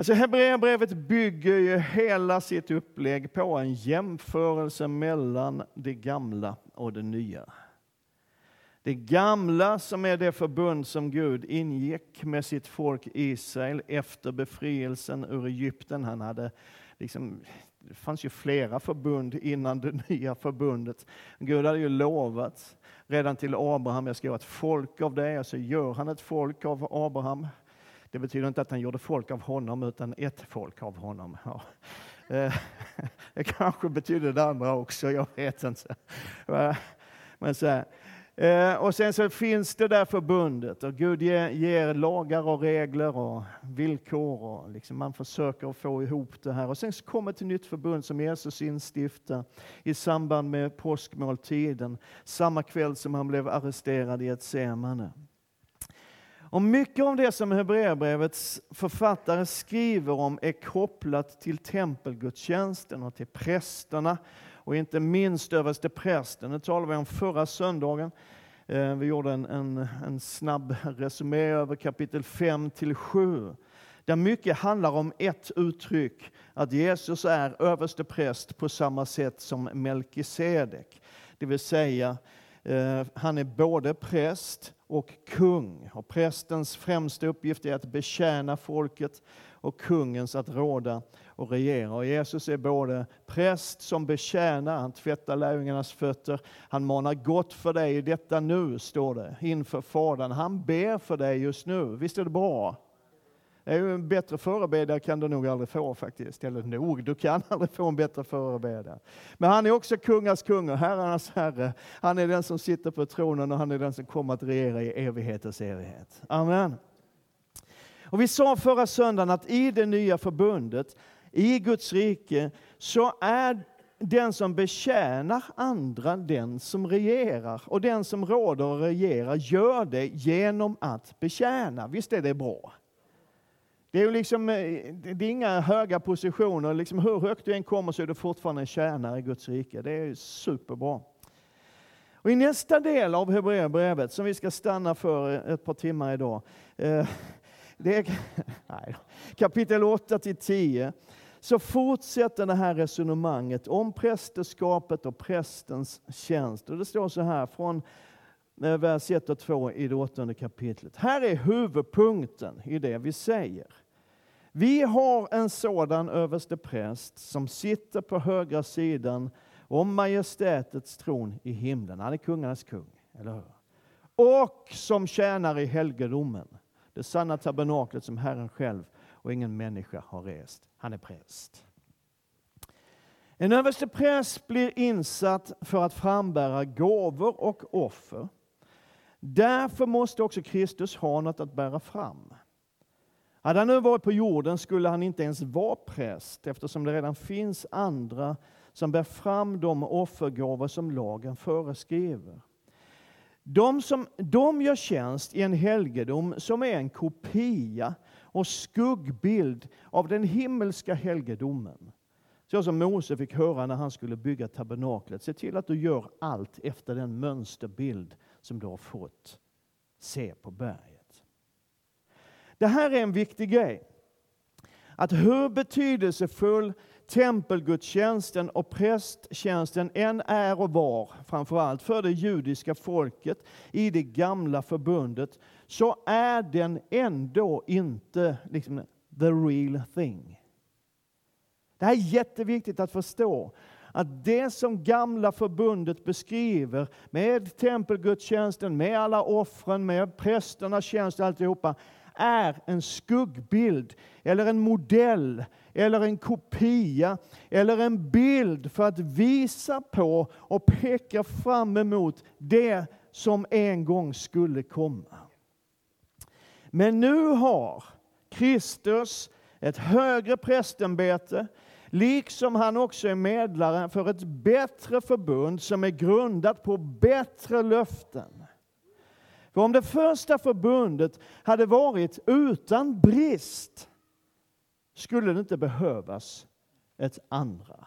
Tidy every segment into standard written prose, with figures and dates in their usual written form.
Alltså Hebreerbrevet bygger ju hela sitt upplägg på en jämförelse mellan det gamla och det nya. Det gamla som är det förbund som Gud ingick med sitt folk Israel efter befrielsen ur Egypten. Han hade liksom, det fanns ju flera förbund innan det nya förbundet. Gud hade ju lovat redan till Abraham, jag ska göra ett folk av dig. Och så gör han ett folk av Abraham. Det betyder inte att han gjorde folk av honom utan ett folk av honom. Ja. Det kanske betyder det andra också, jag vet inte. Men så här. Och sen så finns det där förbundet och Gud ger lagar och regler och villkor och liksom man försöker få ihop det här. Och sen så kommer ett nytt förbund som Jesus instiftar i samband med påskmåltiden samma kväll som han blev arresterad i Getsemane. Och mycket av det som Hebreerbrevets författare skriver om är kopplat till tempelgudstjänsten och till prästerna. Och inte minst översteprästen. Det talade vi om förra söndagen. Vi gjorde en snabb resumé över kapitel 5-7. Där mycket handlar om ett uttryck. Att Jesus är överstepräst på samma sätt som Melkisedek. Det vill säga han är både präst och kung. Och prästens främsta uppgift är att betjäna folket och kungens att råda och regera. Och Jesus är både präst som betjänar, han tvättar lärjungarnas fötter. Han manar gott för dig i detta nu, står det, inför Fadern. Han ber för dig just nu. Visst är det bra? Det är ju en bättre förebedare kan du nog aldrig få faktiskt. Eller nog, du kan aldrig få en bättre förebedare. Men han är också kungars kung och herrarnas herre. Han är den som sitter på tronen och han är den som kommer att regera i evighetens evighet. Amen. Och vi sa förra söndagen att i det nya förbundet, i Guds rike, så är den som betjänar andra den som regerar. Och den som råder och regerar gör det genom att betjäna. Visst är det bra? Det är, liksom, det är inga höga positioner. Liksom hur högt du än kommer så är du fortfarande en tjänare i Guds rike. Det är superbra. Och i nästa del av Hebreerbrevet som vi ska stanna för ett par timmar idag. Det är, kapitel 8-10. Så fortsätter det här resonemanget om prästerskapet och prästens tjänst. Och det står så här från vers 1-2 i det 8:e kapitlet. Här är huvudpunkten i det vi säger. Vi har en sådan överstepräst som sitter på högra sidan om majestätets tron i himlen. Han är kungarnas kung, eller hur? Och som tjänar i helgedomen. Det sanna tabernaklet som Herren själv och ingen människa har rest. Han är präst. En överstepräst blir insatt för att frambära gåvor och offer. Därför måste också Kristus ha något att bära fram. Hade han nu varit på jorden skulle han inte ens vara präst eftersom det redan finns andra som bär fram de offergåvor som lagen föreskriver. De gör tjänst i en helgedom som är en kopia och skuggbild av den himmelska helgedomen. Så som Mose fick höra när han skulle bygga tabernaklet. Se till att du gör allt efter den mönsterbild som du har fått se på berget. Det här är en viktig grej. Att hur betydelsefull tempelgudstjänsten och prästtjänsten än är och var, framförallt för det judiska folket i det gamla förbundet, så är den ändå inte liksom the real thing. Det här är jätteviktigt att förstå. Att det som gamla förbundet beskriver med tempelgudstjänsten, med alla offren, med prästernas tjänst och alltihopa, är en skuggbild eller en modell eller en kopia eller en bild för att visa på och peka fram emot det som en gång skulle komma. Men nu har Kristus ett högre prästämbete, liksom han också är medlare för ett bättre förbund som är grundat på bättre löften. För om det första förbundet hade varit utan brist skulle det inte behövas ett andra.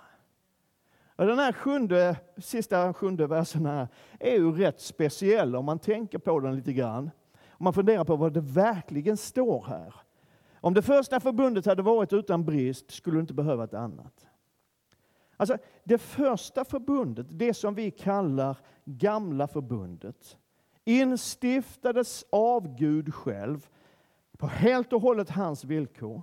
Och den här sista sjunde versen här är ju rätt speciell om man tänker på den lite grann. Om man funderar på vad det verkligen står här. Om det första förbundet hade varit utan brist skulle du inte behöva ett annat. Alltså det första förbundet, det som vi kallar gamla förbundet, instiftades av Gud själv på helt och hållet hans villkor.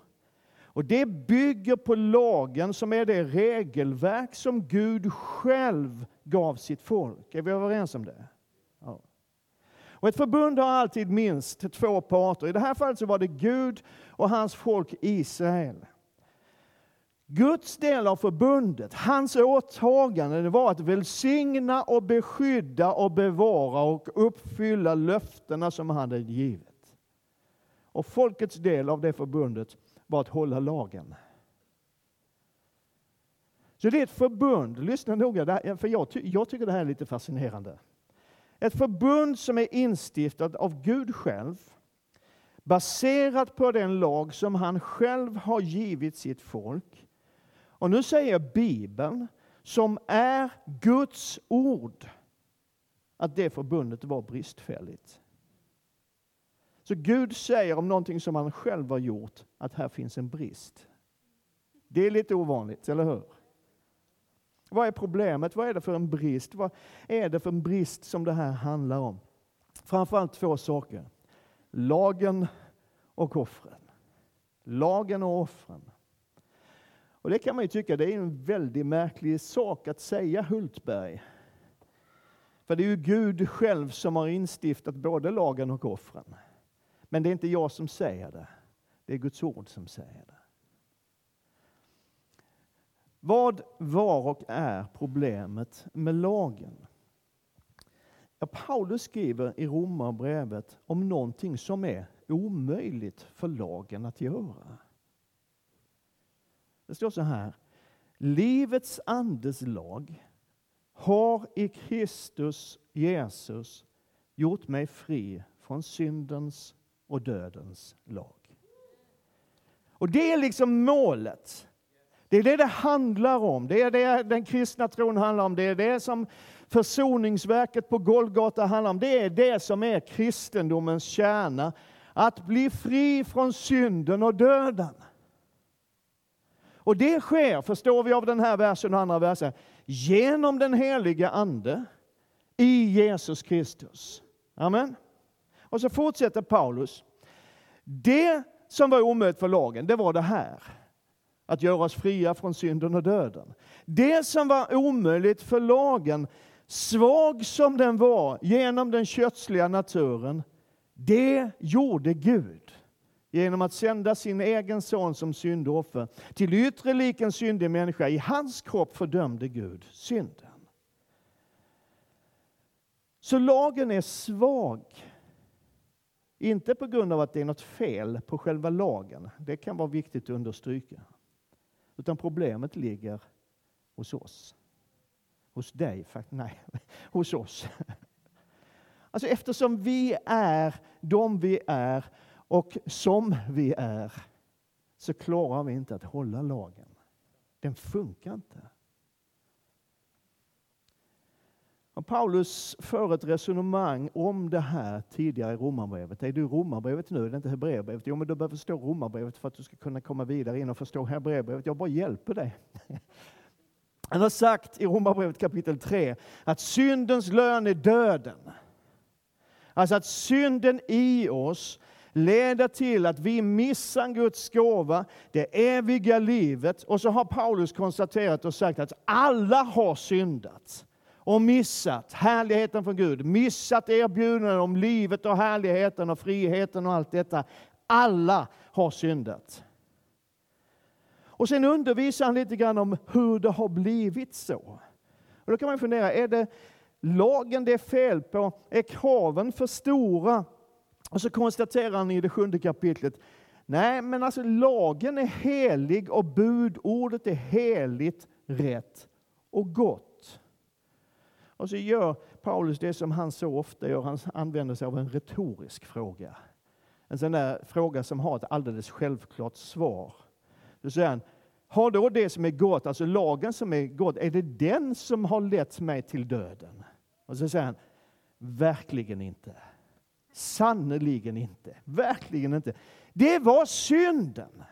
Och det bygger på lagen som är det regelverk som Gud själv gav sitt folk. Är vi överens om det? Ja. Och ett förbund har alltid minst två parter. I det här fallet så var det Gud och hans folk Israel. Guds del av förbundet, hans åtagande, det var att välsigna och beskydda och bevara och uppfylla löftena som han hade givit. Och folkets del av det förbundet var att hålla lagen. Så det är ett förbund, lyssna noga, för jag tycker det här är lite fascinerande. Ett förbund som är instiftat av Gud själv, baserat på den lag som han själv har givit sitt folk. Och nu säger Bibeln, som är Guds ord, att det förbundet var bristfälligt. Så Gud säger om någonting som han själv har gjort, att här finns en brist. Det är lite ovanligt, eller hur? Vad är problemet? Vad är det för en brist? Vad är det för en brist som det här handlar om? Framförallt två saker. Lagen och offren. Lagen och offren. Och det kan man ju tycka, det är en väldigt märklig sak att säga, Hultberg. För det är ju Gud själv som har instiftat både lagen och offren. Men det är inte jag som säger det. Det är Guds ord som säger det. Vad var och är problemet med lagen? Ja, Paulus skriver i Romarbrevet om någonting som är omöjligt för lagen att göra. Det står så här. Livets andes lag har i Kristus Jesus gjort mig fri från syndens och dödens lag. Och det är liksom målet. Det är det det handlar om. Det är det den kristna tron handlar om. Det är det som försoningsverket på Golgata handlar om. Det är det som är kristendomens kärna. Att bli fri från synden och döden. Och det sker, förstår vi av den här versen och andra versen, genom den heliga ande i Jesus Kristus. Amen. Och så fortsätter Paulus. Det som var omöjligt för lagen, det var det här. Att göra oss fria från synden och döden. Det som var omöjligt för lagen, svag som den var genom den kötsliga naturen, det gjorde Gud. Genom att sända sin egen son som syndoffer till yttre lik en syndig människa. I hans kropp fördömde Gud synden. Så lagen är svag. Inte på grund av att det är något fel på själva lagen. Det kan vara viktigt att understryka. Utan problemet ligger hos oss. Hos dig faktiskt. Nej, hos oss. Alltså eftersom vi är de vi är och som vi är, så klarar vi inte att hålla lagen. Den funkar inte. Och Paulus för ett resonemang om det här tidigare i Romarbrevet. Är du Romarbrevet nu? Är det inte Hebreerbrevet? Jo, men du behöver förstå Romarbrevet för att du ska kunna komma vidare in och förstå Hebreerbrevet. Jag bara hjälper dig. Han har sagt i Romarbrevet kapitel 3 att syndens lön är döden. Alltså att synden i oss leder till att vi missar Guds gåva, det eviga livet. Och så har Paulus konstaterat och sagt att alla har syndat. Och missat härligheten från Gud. Missat erbjudanden om livet och härligheten och friheten och allt detta. Alla har syndat. Och sen undervisar han lite grann om hur det har blivit så. Och då kan man fundera, är det lagen det är fel på? Är kraven för stora? Och så konstaterar han i det 7:e kapitlet. Nej, men alltså lagen är helig och budordet är heligt, rätt och gott. Och så gör Paulus det som han så ofta gör. Han använder sig av en retorisk fråga. En sån där fråga som har ett alldeles självklart svar. Då säger han, har då det som är gott, alltså lagen som är gott, är det den som har lett mig till döden? Och så säger han, verkligen inte. Sannoliken inte. Verkligen inte. Det var synden.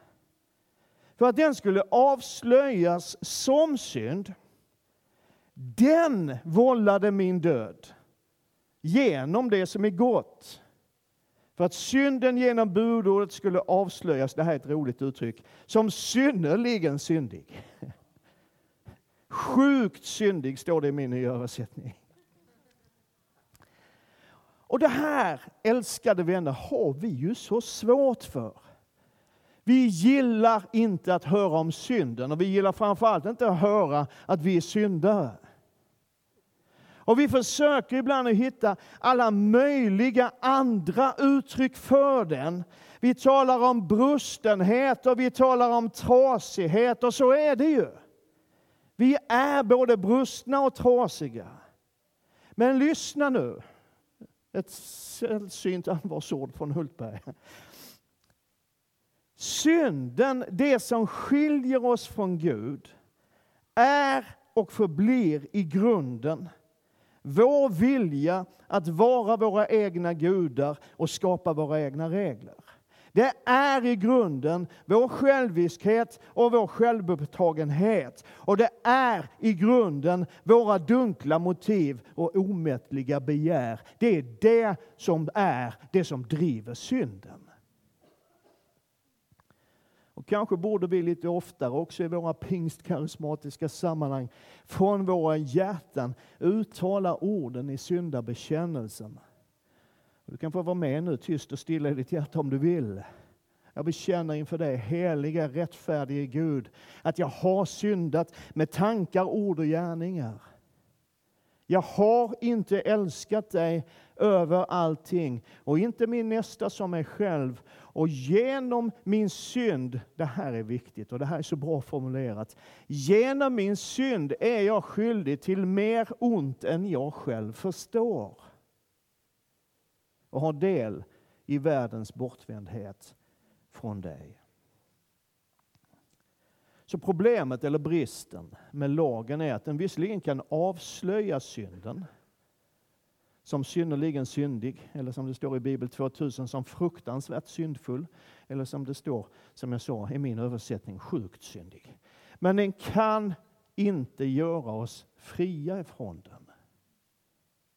För att den skulle avslöjas som synd. Den vållade min död genom det som är gott. För att synden genom budordet skulle avslöjas, det här är ett roligt uttryck, som synnerligen syndig. Sjukt syndig står det i min nya översättning. Och det här, älskade vänner, har vi ju så svårt för. Vi gillar inte att höra om synden och vi gillar framförallt inte att höra att vi är syndare. Och vi försöker ibland att hitta alla möjliga andra uttryck för den. Vi talar om brustenhet och vi talar om trasighet och så är det ju. Vi är både brustna och trasiga. Men lyssna nu. Ett sällsynt allvarsord från Hultberg. Synden, det som skiljer oss från Gud, är och förblir i grunden vår vilja att vara våra egna gudar och skapa våra egna regler. Det är i grunden vår själviskhet och vår självupptagenhet. Och det är i grunden våra dunkla motiv och omättliga begär. Det är det som driver synden. Och kanske borde vi lite oftare också i våra pingstkarismatiska sammanhang från våra hjärtan uttala orden i syndabekännelsen. Du kan få vara med nu tyst och stilla i ditt hjärta om du vill. Jag bekänner inför dig, heliga, rättfärdige Gud, att jag har syndat med tankar, ord och gärningar. Jag har inte älskat dig över allting och inte min nästa som mig själv. Och genom min synd, det här är viktigt och det här är så bra formulerat. Genom min synd är jag skyldig till mer ont än jag själv förstår. Och har del i världens bortvändhet från dig. Så problemet eller bristen med lagen är att den visserligen kan avslöja synden som synnerligen syndig, eller som det står i Bibel 2000 som fruktansvärt syndfull, eller som det står, som jag sa i min översättning, sjukt syndig. Men den kan inte göra oss fria ifrån den.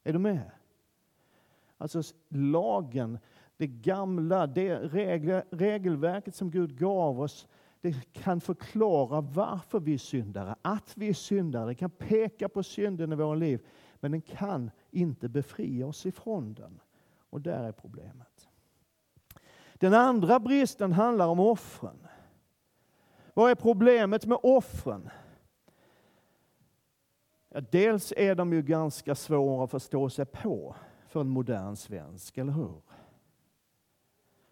Är du med? Alltså lagen, det gamla, det regelverket som Gud gav oss, det kan förklara varför vi är syndare, att vi är syndare. Det kan peka på synden i våra liv, men den kan inte befria oss ifrån den. Och där är problemet. Den andra bristen handlar om offren. Vad är problemet med offren? Ja, dels är de ju ganska svåra att förstå sig på. För en modern svensk, eller hur?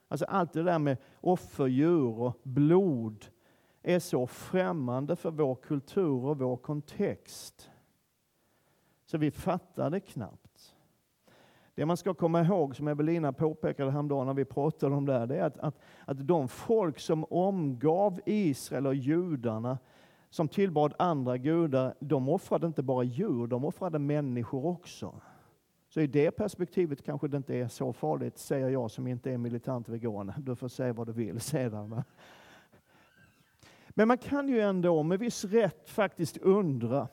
Alltså allt det där med offerdjur och blod är så främmande för vår kultur och vår kontext. Så vi fattar det knappt. Det man ska komma ihåg, som Evelina påpekade häromdagen när vi pratade om det här, det är att de folk som omgav Israel och judarna som tillbad andra gudar, de offrade inte bara djur, de offrade människor också. Så i det perspektivet kanske det inte är så farligt, säger jag som inte är militant vegan. Du får säga vad du vill sedan. Men man kan ju ändå med viss rätt faktiskt undra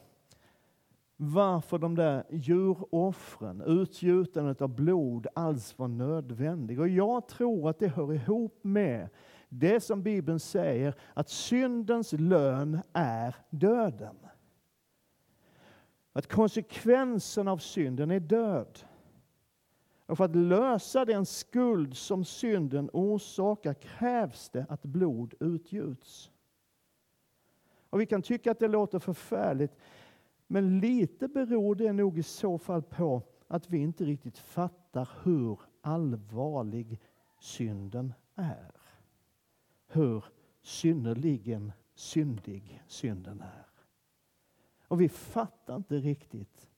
varför de där djuroffren, utgjutandet av blod, alls var nödvändigt. Och jag tror att det hör ihop med det som Bibeln säger, att syndens lön är döden. Att konsekvensen av synden är död. Och för att lösa den skuld som synden orsakar krävs det att blod utgjuts. Och vi kan tycka att det låter förfärligt. Men lite beror det nog i så fall på att vi inte riktigt fattar hur allvarlig synden är. Hur synnerligen syndig synden är. Och vi fattar inte riktigt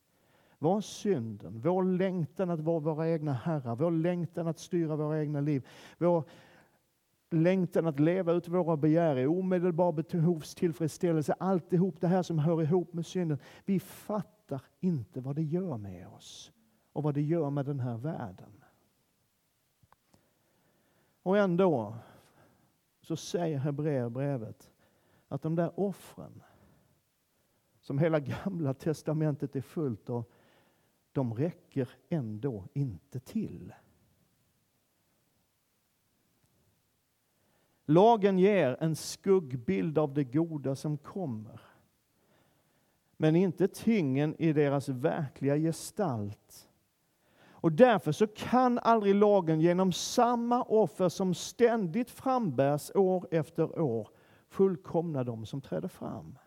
vad synden, vår längtan att vara våra egna herrar, vår längtan att styra våra egna liv, vår längtan att leva ut våra begär, omedelbar behovstillfredsställelse, alltihop det här som hör ihop med synden. Vi fattar inte vad det gör med oss och vad det gör med den här världen. Och ändå så säger Hebreerbrevet att de där offren som hela gamla testamentet är fullt av, de räcker ändå inte till. Lagen ger en skuggbild av det goda som kommer, men inte tingen i deras verkliga gestalt. Och därför så kan aldrig lagen genom samma offer som ständigt frambärs år efter år fullkomna dem som träder fram.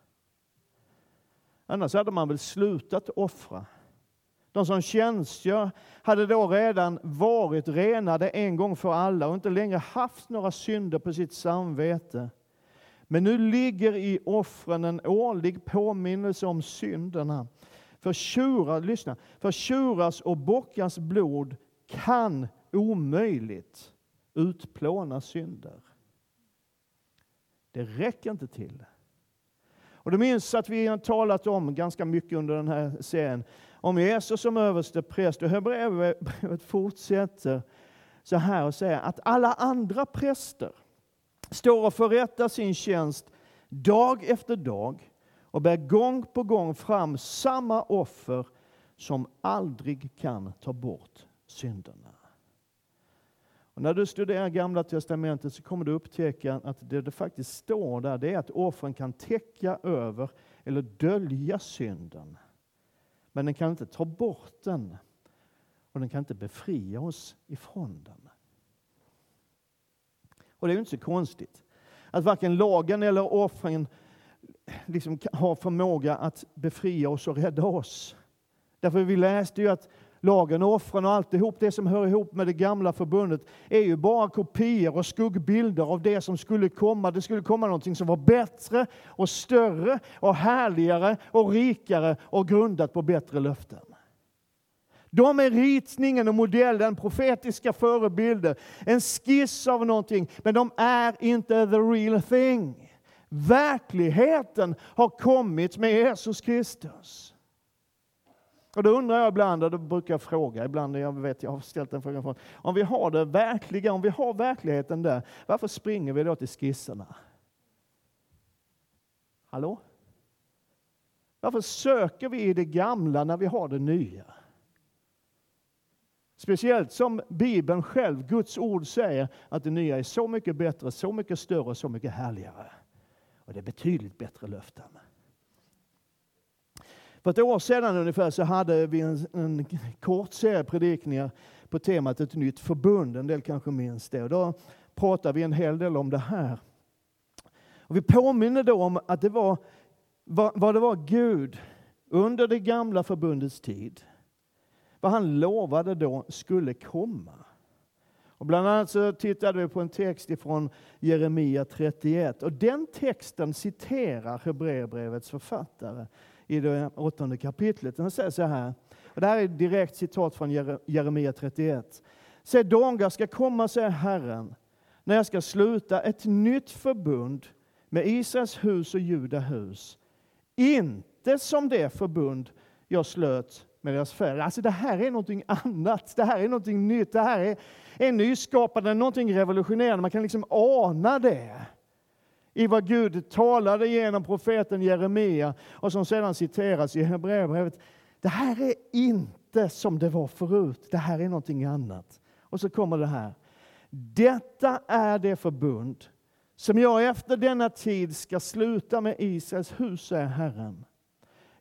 Annars hade man väl slutat offra. De som tjänstgör hade då redan varit renade en gång för alla och inte längre haft några synder på sitt samvete. Men nu ligger i offren en årlig påminnelse om synderna. För tjurars och bockars blod kan omöjligt utplåna synder. Det räcker inte till. Och du minns att vi har talat om ganska mycket under den här serien om Jesus som överste präst. Och Hebreerbrevet fortsätter så här och säger att alla andra präster står och förrättar sin tjänst dag efter dag och bär gång på gång fram samma offer som aldrig kan ta bort synderna. Och när du studerar Gamla testamentet så kommer du upptäcka att det faktiskt står där, det är att offren kan täcka över eller dölja synden. Men den kan inte ta bort den. Och den kan inte befria oss ifrån den. Och det är ju inte så konstigt att varken lagen eller offren liksom har förmåga att befria oss och rädda oss. Därför vi läste ju att lagen, offren och alltihop, det som hör ihop med det gamla förbundet är ju bara kopior och skuggbilder av det som skulle komma. Det skulle komma någonting som var bättre och större och härligare och rikare och grundat på bättre löften. De är ritningen och modellen, profetiska förebilder, en skiss av någonting, men de är inte the real thing. Verkligheten har kommit med Jesus Kristus. Och då undrar jag ibland, och då brukar jag fråga, ibland jag har ställt den frågan, om vi har det verkliga, om vi har verkligheten där, varför springer vi då till skisserna? Hallå? Varför söker vi i det gamla när vi har det nya? Speciellt som Bibeln själv, Guds ord, säger att det nya är så mycket bättre, så mycket större, så mycket härligare. Och det är betydligt bättre löften. För ett år sedan ungefär så hade vi en kort serie predikningar på temat ett nytt förbund. En del kanske minns det. Och då pratade vi en hel del om det här. Och vi påminner då om att det var vad det var Gud under det gamla förbundets tid. Vad han lovade då skulle komma. Och bland annat så tittade vi på en text ifrån Jeremia 31. Och den texten citerar Hebreerbrevets författare i det 8:e kapitlet. Han säger så här, och det här är ett direkt citat från Jeremia 31. Se, dagar ska komma, säger Herren, när jag ska sluta ett nytt förbund med Israels hus och Juda hus. Inte som det förbund jag slöt med deras fäder. Alltså det här är någonting annat. Det här är någonting nytt. Det här är nyskapande, någonting revolutionerande. Man kan liksom ana det i vad Gud talade genom profeten Jeremia och som sedan citeras i Hebreerbrevet. Det här är inte som det var förut. Det här är någonting annat. Och så kommer det här. Detta är det förbund som jag efter denna tid ska sluta med Israels hus, säger Herren.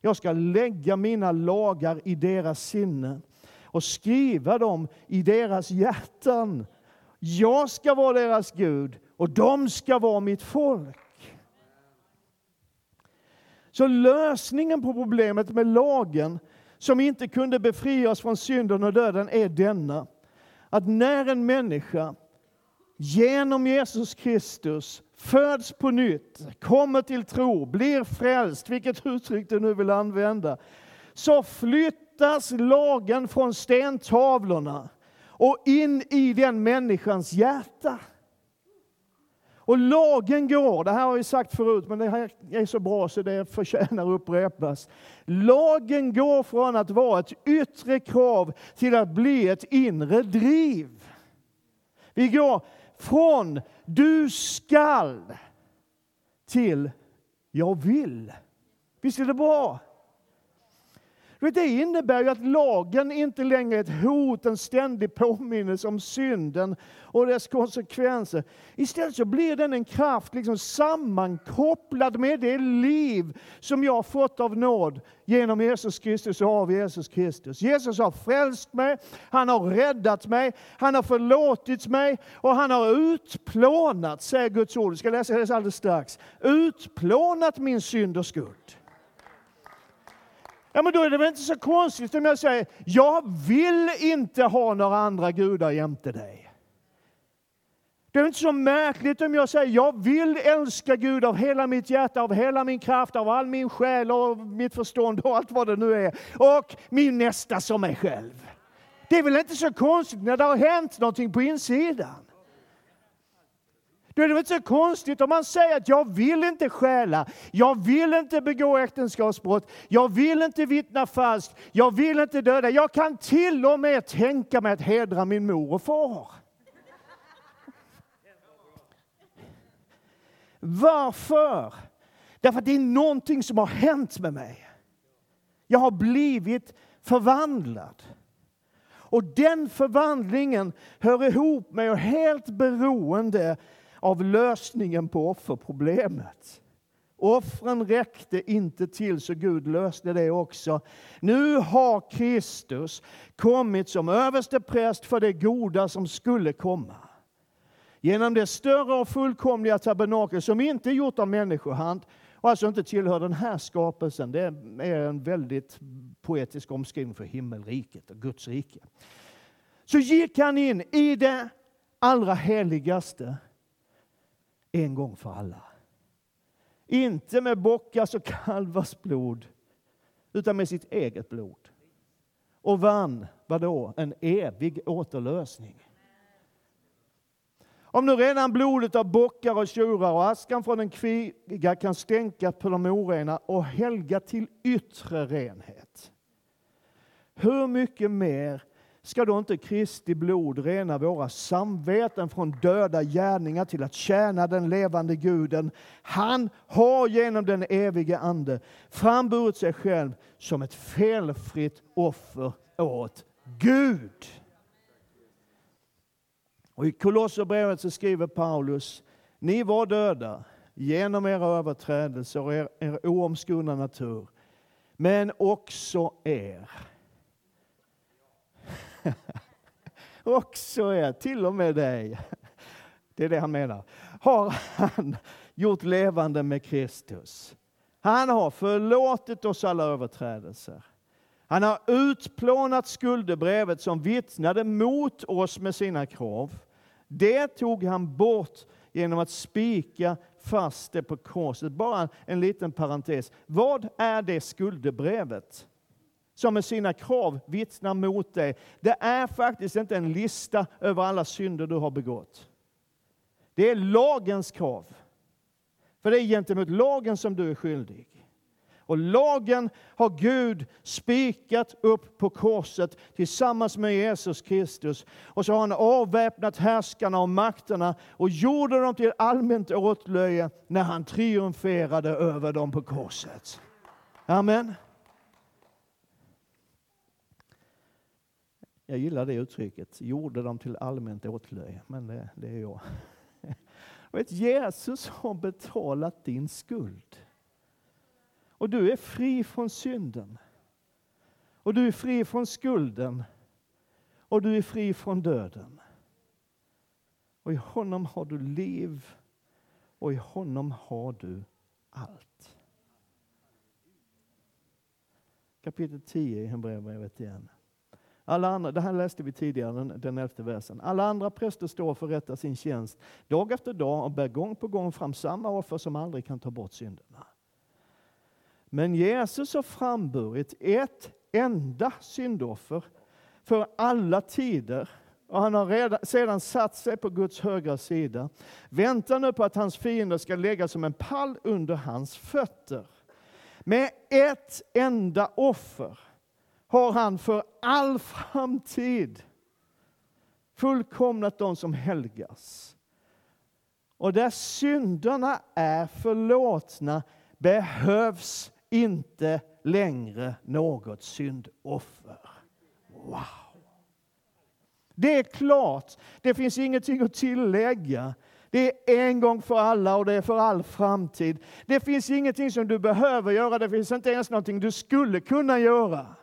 Jag ska lägga mina lagar i deras sinnen och skriva dem i deras hjärtan. Jag ska vara deras Gud och de ska vara mitt folk. Så lösningen på problemet med lagen som inte kunde befria oss från synden och döden är denna. Att när en människa genom Jesus Kristus föds på nytt, kommer till tro, blir frälst, vilket uttryck du nu vill använda, så flyttas lagen från stentavlorna och in i den människans hjärta. Och lagen går, det här har vi sagt förut, men det här är så bra så det förtjänar upprepas. Lagen går från att vara ett yttre krav till att bli ett inre driv. Vi går från du skall till jag vill. Visst är det bra? Det innebär ju att lagen inte längre är ett hot, en ständig påminnelse om synden och dess konsekvenser. Istället så blir den en kraft liksom sammankopplad med det liv som jag har fått av nåd genom Jesus Kristus och av Jesus Kristus. Jesus har frälst mig, han har räddat mig, han har förlåtit mig och han har utplånat, säger Guds ord. Jag ska läsa det alldeles strax. Utplånat min synd och skuld. Ja, men då är det väl inte så konstigt om jag säger, jag vill inte ha några andra gudar jämte dig. Det är inte så märkligt om jag säger, jag vill älska Gud av hela mitt hjärta, av hela min kraft, av all min själ och mitt förstånd och allt vad det nu är. Och min nästa som mig själv. Det är väl inte så konstigt när det har hänt någonting på insidan. Det är väl inte så konstigt om man säger att jag vill inte stjäla. Jag vill inte begå äktenskapsbrott. Jag vill inte vittna falskt. Jag vill inte döda. Jag kan till och med tänka mig att hedra min mor och far. Varför? Därför att det är någonting som har hänt med mig. Jag har blivit förvandlad. Och den förvandlingen hör ihop med och helt beroende av lösningen på offerproblemet. Offren räckte inte till så Gud löste det också. Nu har Kristus kommit som överstepräst för det goda som skulle komma. Genom det större och fullkomliga tabernakel som inte är gjort av människohand och alltså inte tillhör den här skapelsen. Det är en väldigt poetisk omskrivning för himmelriket och Guds rike. Så gick han in i det allra heligaste en gång för alla. Inte med bockars och kalvars blod, utan med sitt eget blod. Och vann, vadå? En evig återlösning. Om nu redan blodet av bockar och tjurar och askan från en kviga kan stänka på de orena och helga till yttre renhet. Hur mycket mer ska då inte Kristi blod rena våra samveten från döda gärningar till att tjäna den levande Guden? Han har genom den eviga ande framburit sig själv som ett felfritt offer åt Gud. Och i Kolosserbrevet så skriver Paulus, ni var döda genom era överträdelser och er oomskurna natur, men också till och med dig. Det är det han menar. Har han gjort levande med Kristus. Han har förlåtit oss alla överträdelser. Han har utplånat skuldebrevet som vittnade mot oss med sina krav. Det tog han bort genom att spika fast det på korset. Bara en liten parentes. Vad är det skuldebrevet som med sina krav vittnar mot dig? Det är faktiskt inte en lista över alla synder du har begått. Det är lagens krav. För det är gentemot lagen som du är skyldig. Och lagen har Gud spikat upp på korset tillsammans med Jesus Kristus. Och så har han avväpnat härskarna och makterna och gjorde dem till allmänt åtlöje när han triumferade över dem på korset. Amen. Jag gillar det uttrycket. Gjorde dem till allmänt åtlöje. Men det är jag. Vet, Jesus har betalat din skuld. Och du är fri från synden. Och du är fri från skulden. Och du är fri från döden. Och i honom har du liv. Och i honom har du allt. Kapitel 10 i Hebreerbrevet igen. Alla andra, det här läste vi tidigare, den 11:e versen. Alla andra präster står för att rätta sin tjänst dag efter dag och bär gång på gång fram samma offer som aldrig kan ta bort synderna. Men Jesus har framburit ett enda syndoffer för alla tider. Och han har sedan satt sig på Guds högra sida. Väntar nu på att hans fiender ska läggas som en pall under hans fötter. Med ett enda offer har han för all framtid fullkomnat de som helgas. och där synderna är förlåtna behövs inte längre något syndoffer. Wow! Det är klart, det finns ingenting att tillägga. Det är en gång för alla och det är för all framtid. Det finns ingenting som du behöver göra, det finns inte ens någonting du skulle kunna göra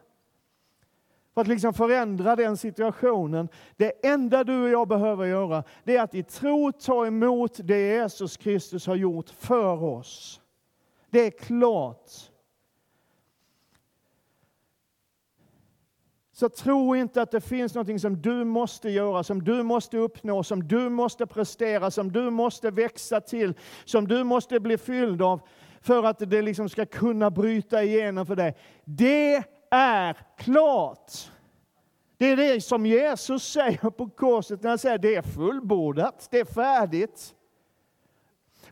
för att liksom förändra den situationen. Det enda du och jag behöver göra, det är att i tro ta emot det Jesus Kristus har gjort för oss. Det är klart. Så tro inte att det finns någonting som du måste göra, som du måste uppnå, som du måste prestera, som du måste växa till, som du måste bli fylld av för att det liksom ska kunna bryta igenom för dig. Det är klart. Det är det som Jesus säger på korset när han säger det är fullbordat, det är färdigt.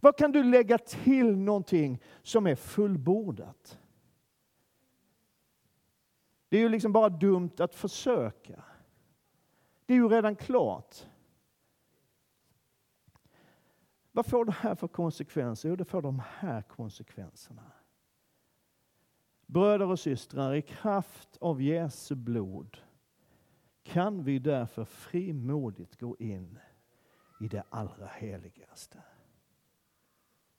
Vad kan du lägga till någonting som är fullbordat? Det är ju liksom bara dumt att försöka. Det är ju redan klart. Vad får det här för konsekvenser? Jo, det får de här konsekvenserna. Bröder och systrar, i kraft av Jesu blod kan vi därför frimodigt gå in i det allra heligaste.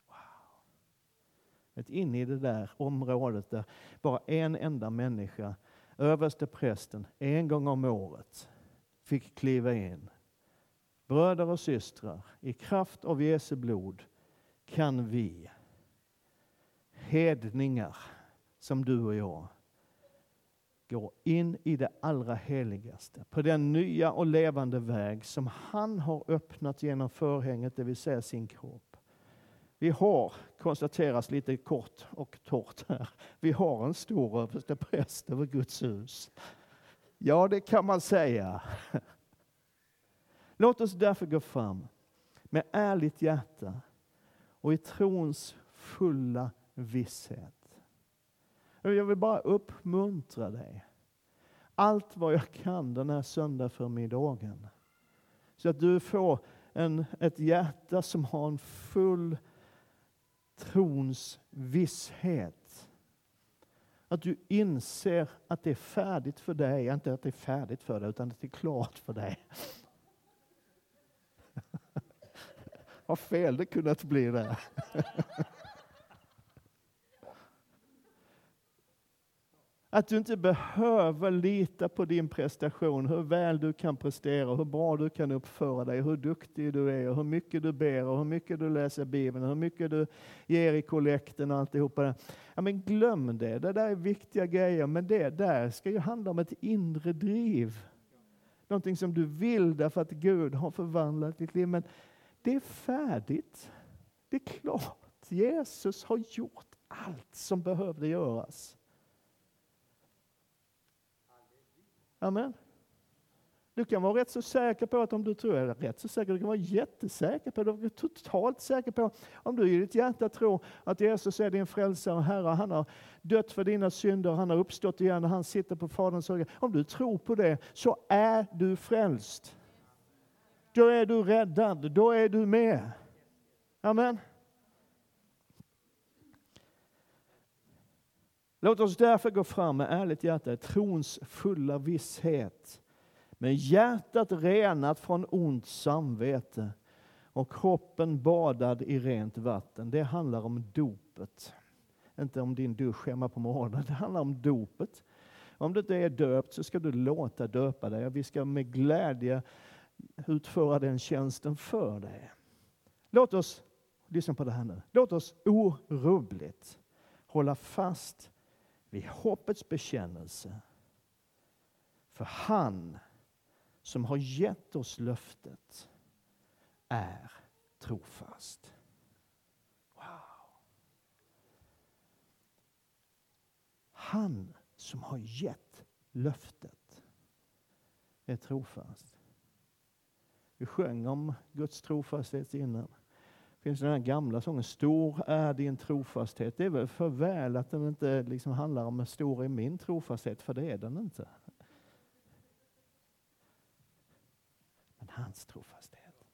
Wow. In i det där området där bara en enda människa, överste prästen, en gång om året fick kliva in. Bröder och systrar, i kraft av Jesu blod kan vi, hedningar som du och jag, gå in i det allra heligaste, på den nya och levande väg som han har öppnat genom förhänget, det vill säga sin kropp. Vi har, konstateras lite kort och torrt här, vi har en stor överstepräst över Guds hus. Ja, det kan man säga. Låt oss därför gå fram med ärligt hjärta och i trons fulla visshet. Jag vill bara uppmuntra dig. Allt vad jag kan den här söndag förmiddagen. Så att du får ett hjärta som har en full trons visshet. Att du inser att det är färdigt för dig. Inte att det är färdigt för dig utan att det är klart för dig. Vad fel det kunnat bli där. Att du inte behöver lita på din prestation, hur väl du kan prestera, hur bra du kan uppföra dig, hur duktig du är, hur mycket du ber, hur mycket du läser Bibeln, hur mycket du ger i kollekten och alltihopa. Ja, men glöm det, det där är viktiga grejer, men det där ska ju handla om ett inre driv. Någonting som du vill därför att Gud har förvandlat ditt liv, men det är färdigt. Det är klart, Jesus har gjort allt som behövde göras. Amen. Du kan vara rätt så säker på att om du tror, eller rätt så säker, du kan vara jättesäker på, du är totalt säker på, om du i ditt hjärta tror att Jesus är din frälsare och Herre, han har dött för dina synder, han har uppstått igen och han sitter på Faderns högra. Om du tror på det så är du frälst. Då är du räddad, då är du med. Amen. Låt oss därför gå fram med ärligt hjärta, trons fulla visshet, med hjärtat renat från ont samvete och kroppen badad i rent vatten. Det handlar om dopet, inte om din dusch hemma på morgonen. Det handlar om dopet. Om du inte är döpt så ska du låta döpa dig. Vi ska med glädje utföra den tjänsten för dig. Låt oss, lyssna på det här nu, låt oss orubbligt hålla fast vid hoppets bekännelse. För han som har gett oss löftet är trofast. Wow. Han som har gett löftet är trofast. Vi sjöng om Guds trofasthet innan. Finns den här gamla sången, stor är din trofasthet. Det är väl för väl att den inte liksom handlar om stor är min trofasthet, för det är den inte. Men hans trofasthet.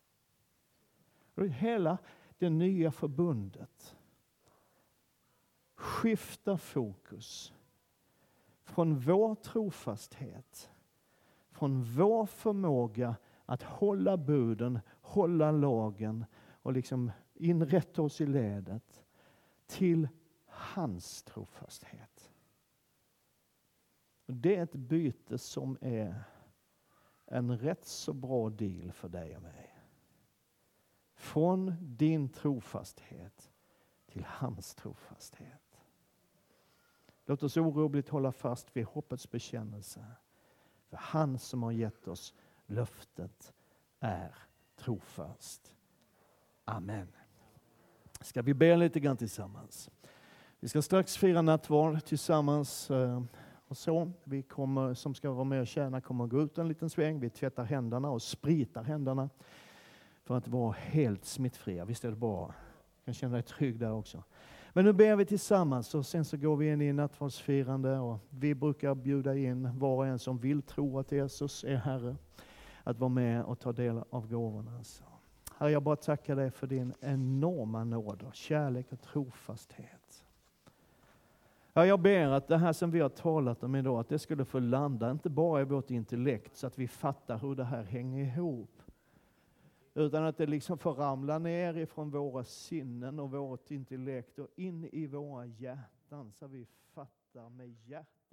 Hela det nya förbundet skiftar fokus från vår trofasthet, från vår förmåga att hålla buden, hålla lagen och liksom inrätta oss i ledet, till hans trofasthet. Och det är ett byte som är en rätt så bra deal för dig och mig. Från din trofasthet till hans trofasthet. Låt oss oroligt hålla fast vid hoppets bekännelse. För han som har gett oss löftet är trofast. Amen. Ska vi be lite grann tillsammans. Vi ska strax fira nattvard tillsammans. Och så, vi kommer, som ska vara med och tjäna, kommer att gå ut en liten sväng. Vi tvättar händerna och spritar händerna för att vara helt smittfria. Visst är det bra? Jag kan känna dig trygg där också. Men nu ber vi tillsammans och sen så går vi in i nattvardsfirande. Och vi brukar bjuda in var och en som vill tro att Jesus är Herre att vara med och ta del av gåvorna. Så, Herre, jag bara tackar dig för din enorma nåd och kärlek och trofasthet. Jag ber att det här som vi har talat om idag, att det skulle få landa inte bara i vårt intellekt så att vi fattar hur det här hänger ihop. Utan att det liksom får ramla ner ifrån våra sinnen och vårt intellekt och in i våra hjärtan så vi fattar med hjärtan.